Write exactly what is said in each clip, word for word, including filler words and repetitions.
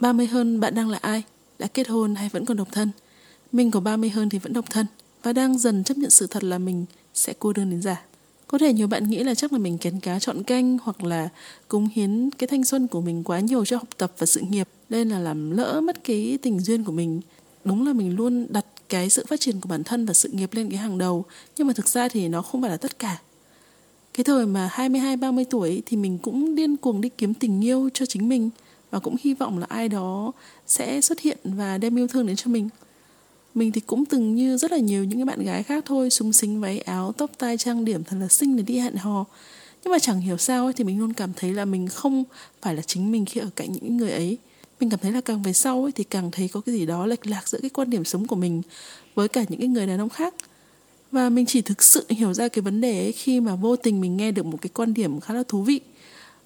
Ba mươi hơn bạn đang là ai? Đã kết hôn hay vẫn còn độc thân? Mình của ba mươi hơn thì vẫn độc thân và đang dần chấp nhận sự thật là mình sẽ cô đơn đến già. Có thể nhiều bạn nghĩ là chắc là mình kén cá chọn canh hoặc là cống hiến cái thanh xuân của mình quá nhiều cho học tập và sự nghiệp, nên là làm lỡ mất cái tình duyên của mình. Đúng là mình luôn đặt cái sự phát triển của bản thân và sự nghiệp lên cái hàng đầu, nhưng mà thực ra thì nó không phải là tất cả. Cái thời mà hai mươi hai ba mươi tuổi thì mình cũng điên cuồng đi kiếm tình yêu cho chính mình và cũng hy vọng là ai đó sẽ xuất hiện và đem yêu thương đến cho mình. Mình thì cũng từng như rất là nhiều những cái bạn gái khác thôi, súng xính váy áo, tóc tai trang điểm thật là xinh để đi hẹn hò. Nhưng mà chẳng hiểu sao ấy, thì mình luôn cảm thấy là mình không phải là chính mình khi ở cạnh những người ấy. Mình cảm thấy là càng về sau ấy, thì càng thấy có cái gì đó lệch lạc giữa cái quan điểm sống của mình với cả những cái người đàn ông khác. Và mình chỉ thực sự hiểu ra cái vấn đề ấy khi mà vô tình mình nghe được một cái quan điểm khá là thú vị.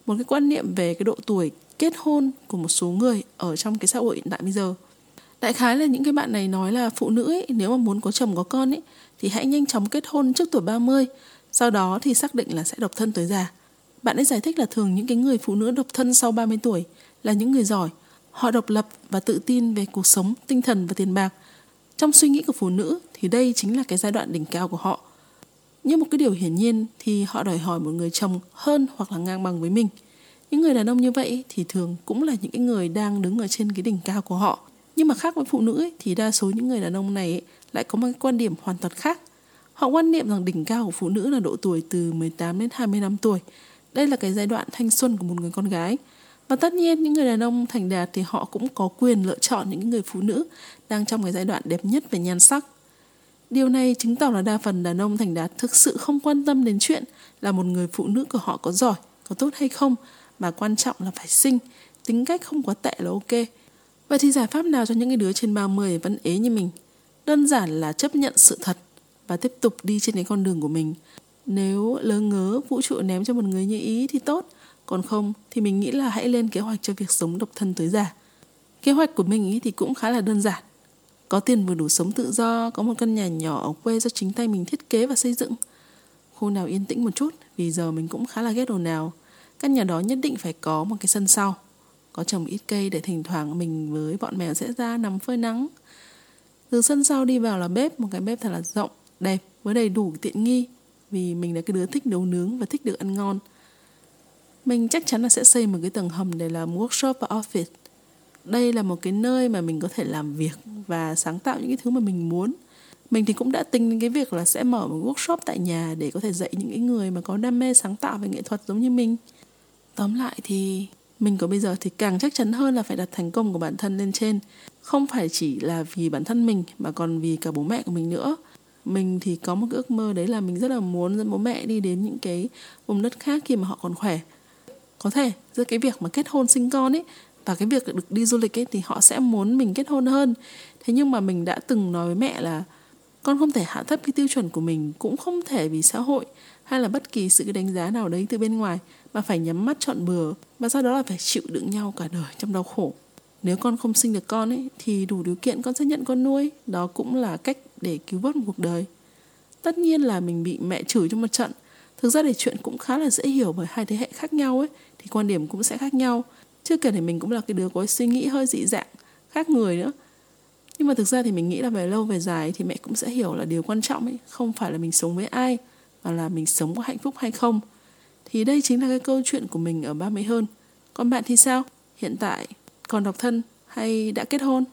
Một cái quan niệm về cái độ tuổi kết hôn của một số người ở trong cái xã hội hiện đại bây giờ. Đại khái là những cái bạn này nói là phụ nữ ấy, nếu mà muốn có chồng có con ấy, thì hãy nhanh chóng kết hôn trước tuổi ba mươi, sau đó thì xác định là sẽ độc thân tới già. Bạn ấy giải thích là thường những cái người phụ nữ độc thân sau ba mươi tuổi là những người giỏi, họ độc lập và tự tin về cuộc sống, tinh thần và tiền bạc. Trong suy nghĩ của phụ nữ thì đây chính là cái giai đoạn đỉnh cao của họ. Như một cái điều hiển nhiên thì họ đòi hỏi một người chồng hơn hoặc là ngang bằng với mình. Những người đàn ông như vậy thì thường cũng là những cái người đang đứng ở trên cái đỉnh cao của họ. Nhưng mà khác với phụ nữ ấy, thì đa số những người đàn ông này ấy, lại có một cái quan điểm hoàn toàn khác. Họ quan niệm rằng đỉnh cao của phụ nữ là độ tuổi từ mười tám đến hai mươi lăm tuổi. Đây là cái giai đoạn thanh xuân của một người con gái. Và tất nhiên những người đàn ông thành đạt thì họ cũng có quyền lựa chọn những người phụ nữ đang trong cái giai đoạn đẹp nhất về nhan sắc. Điều này chứng tỏ là đa phần đàn ông thành đạt thực sự không quan tâm đến chuyện là một người phụ nữ của họ có giỏi, có tốt hay không, mà quan trọng là phải xinh, tính cách không quá tệ là ok. Vậy thì giải pháp nào cho những cái đứa trên ba mươi vẫn ế như mình? Đơn giản là chấp nhận sự thật và tiếp tục đi trên cái con đường của mình. Nếu lỡ ngớ vũ trụ ném cho một người như ý thì tốt, còn không thì mình nghĩ là hãy lên kế hoạch cho việc sống độc thân tới già. Kế hoạch của mình ý thì cũng khá là đơn giản. Có tiền vừa đủ sống tự do, có một căn nhà nhỏ ở quê do chính tay mình thiết kế và xây dựng. Khu nào yên tĩnh một chút, vì giờ mình cũng khá là ghét ồn ào. Căn nhà đó nhất định phải có một cái sân sau. Có trồng ít cây để thỉnh thoảng mình với bọn mèo sẽ ra nằm phơi nắng. Từ sân sau đi vào là bếp, một cái bếp thật là rộng, đẹp với đầy đủ tiện nghi. Vì mình là cái đứa thích nấu nướng và thích được ăn ngon. Mình chắc chắn là sẽ xây một cái tầng hầm để làm workshop và office. Đây là một cái nơi mà mình có thể làm việc và sáng tạo những cái thứ mà mình muốn. Mình thì cũng đã tính đến cái việc là sẽ mở một workshop tại nhà để có thể dạy những cái người mà có đam mê sáng tạo về nghệ thuật giống như mình. Tóm lại thì mình có bây giờ thì càng chắc chắn hơn là phải đặt thành công của bản thân lên trên. Không phải chỉ là vì bản thân mình mà còn vì cả bố mẹ của mình nữa. Mình thì có một cái ước mơ đấy là mình rất là muốn dẫn bố mẹ đi đến những cái vùng đất khác khi mà họ còn khỏe. Có thể giữa cái việc mà kết hôn sinh con ấy và cái việc được đi du lịch ấy thì họ sẽ muốn mình kết hôn hơn. Thế nhưng mà mình đã từng nói với mẹ là con không thể hạ thấp cái tiêu chuẩn của mình, cũng không thể vì xã hội hay là bất kỳ sự đánh giá nào đấy từ bên ngoài mà phải nhắm mắt chọn bừa và sau đó là phải chịu đựng nhau cả đời trong đau khổ. Nếu con không sinh được con ấy thì đủ điều kiện con sẽ nhận con nuôi, đó cũng là cách để cứu vớt một cuộc đời. Tất nhiên là mình bị mẹ chửi trong một trận. Thực ra để chuyện cũng khá là dễ hiểu bởi hai thế hệ khác nhau ấy thì quan điểm cũng sẽ khác nhau. Chưa kể thì mình cũng là cái đứa có suy nghĩ hơi dị dạng, khác người nữa. Nhưng mà thực ra thì mình nghĩ là về lâu về dài thì mẹ cũng sẽ hiểu là điều quan trọng ấy không phải là mình sống với ai mà là mình sống có hạnh phúc hay không. Thì đây chính là cái câu chuyện của mình ở ba mươi hơn. Còn bạn thì sao? Hiện tại còn độc thân hay đã kết hôn?